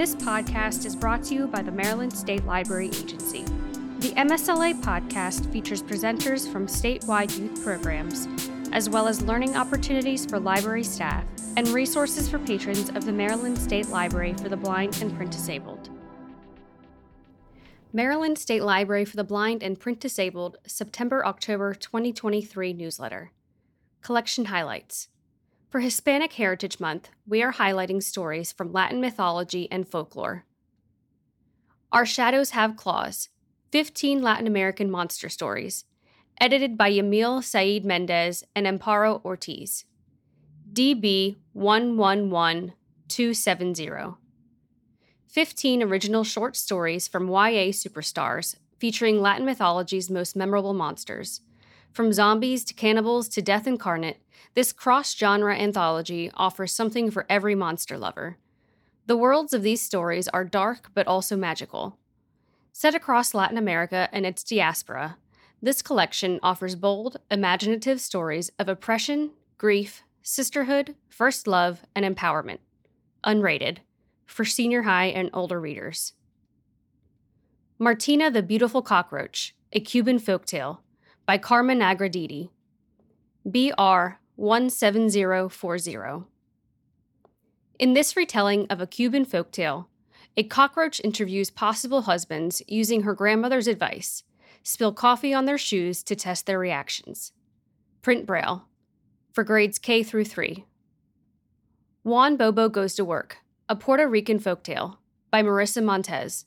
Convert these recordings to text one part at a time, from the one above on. This podcast is brought to you by the Maryland State Library Agency. The MSLA podcast features presenters from statewide youth programs, as well as learning opportunities for library staff and resources for patrons of the Maryland State Library for the Blind and Print Disabled. Maryland State Library for the Blind and Print Disabled, September-October 2023 newsletter. Collection highlights. For Hispanic Heritage Month, we are highlighting stories from Latin mythology and folklore. Our Shadows Have Claws, 15 Latin American Monster Stories, edited by Yamil Said Mendez and Amparo Ortiz. DB 111270. 15 original short stories from YA superstars featuring Latin mythology's most memorable monsters. From zombies to cannibals to death incarnate, this cross-genre anthology offers something for every monster lover. The worlds of these stories are dark but also magical. Set across Latin America and its diaspora, this collection offers bold, imaginative stories of oppression, grief, sisterhood, first love, and empowerment. Unrated. For senior high and older readers. Martina the Beautiful Cockroach, a Cuban folktale, by Carmen Agraditi. BR 17040. In this retelling of a Cuban folktale, a cockroach interviews possible husbands using her grandmother's advice, spill coffee on their shoes to test their reactions. Print Braille. For grades K through 3. Juan Bobo Goes to Work, a Puerto Rican folktale, by Marissa Montez.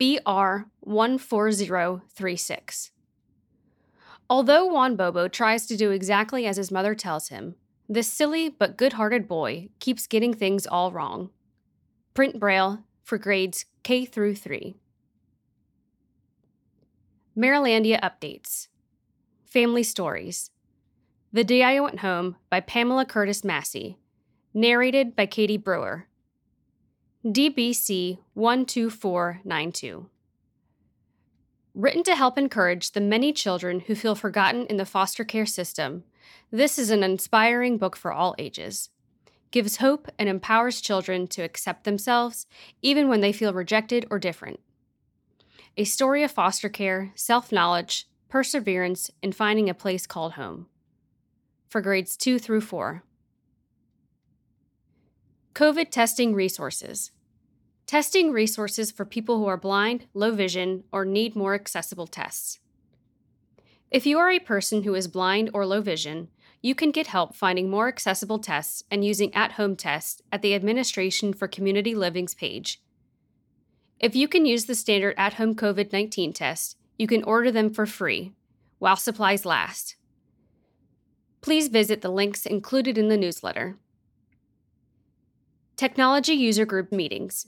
BR 14036. Although Juan Bobo tries to do exactly as his mother tells him, this silly but good-hearted boy keeps getting things all wrong. Print Braille for grades K through 3. Marylandia Updates. Family Stories. The Day I Went Home by Pamela Curtis Massey. Narrated by Katie Brewer. DBC 12492. Written to help encourage the many children who feel forgotten in the foster care system, this is an inspiring book for all ages. Gives hope and empowers children to accept themselves, even when they feel rejected or different. A story of foster care, self-knowledge, perseverance, and finding a place called home. For grades 2 through 4. COVID testing resources. Testing resources for people who are blind, low vision, or need more accessible tests. If you are a person who is blind or low vision, you can get help finding more accessible tests and using at-home tests at the Administration for Community Living's page. If you can use the standard at-home COVID-19 test, you can order them for free, while supplies last. Please visit the links included in the newsletter. Technology User Group Meetings.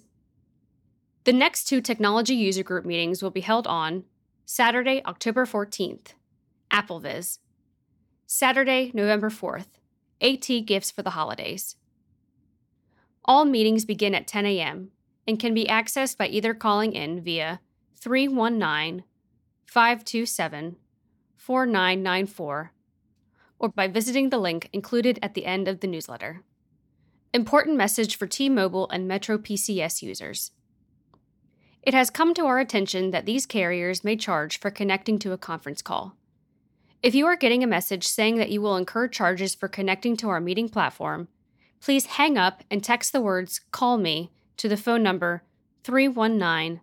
The next two Technology User Group meetings will be held on Saturday, October 14th, AppleViz. Saturday, November 4th, AT Gifts for the Holidays. All meetings begin at 10 a.m. and can be accessed by either calling in via 319-527-4994 or by visiting the link included at the end of the newsletter. Important message for T-Mobile and MetroPCS users. It has come to our attention that these carriers may charge for connecting to a conference call. If you are getting a message saying that you will incur charges for connecting to our meeting platform, please hang up and text the words "Call me" to the phone number 319-527-4994.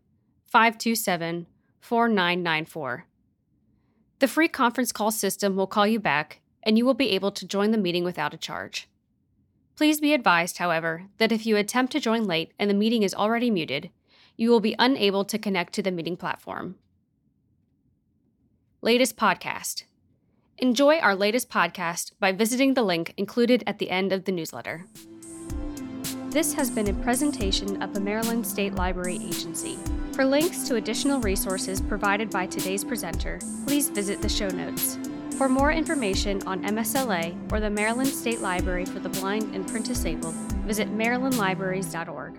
The free conference call system will call you back, and you will be able to join the meeting without a charge. Please be advised, however, that if you attempt to join late and the meeting is already muted, you will be unable to connect to the meeting platform. Latest podcast. Enjoy our latest podcast by visiting the link included at the end of the newsletter. This has been a presentation of the Maryland State Library Agency. For links to additional resources provided by today's presenter, please visit the show notes. For more information on MSLA or the Maryland State Library for the Blind and Print Disabled, visit MarylandLibraries.org.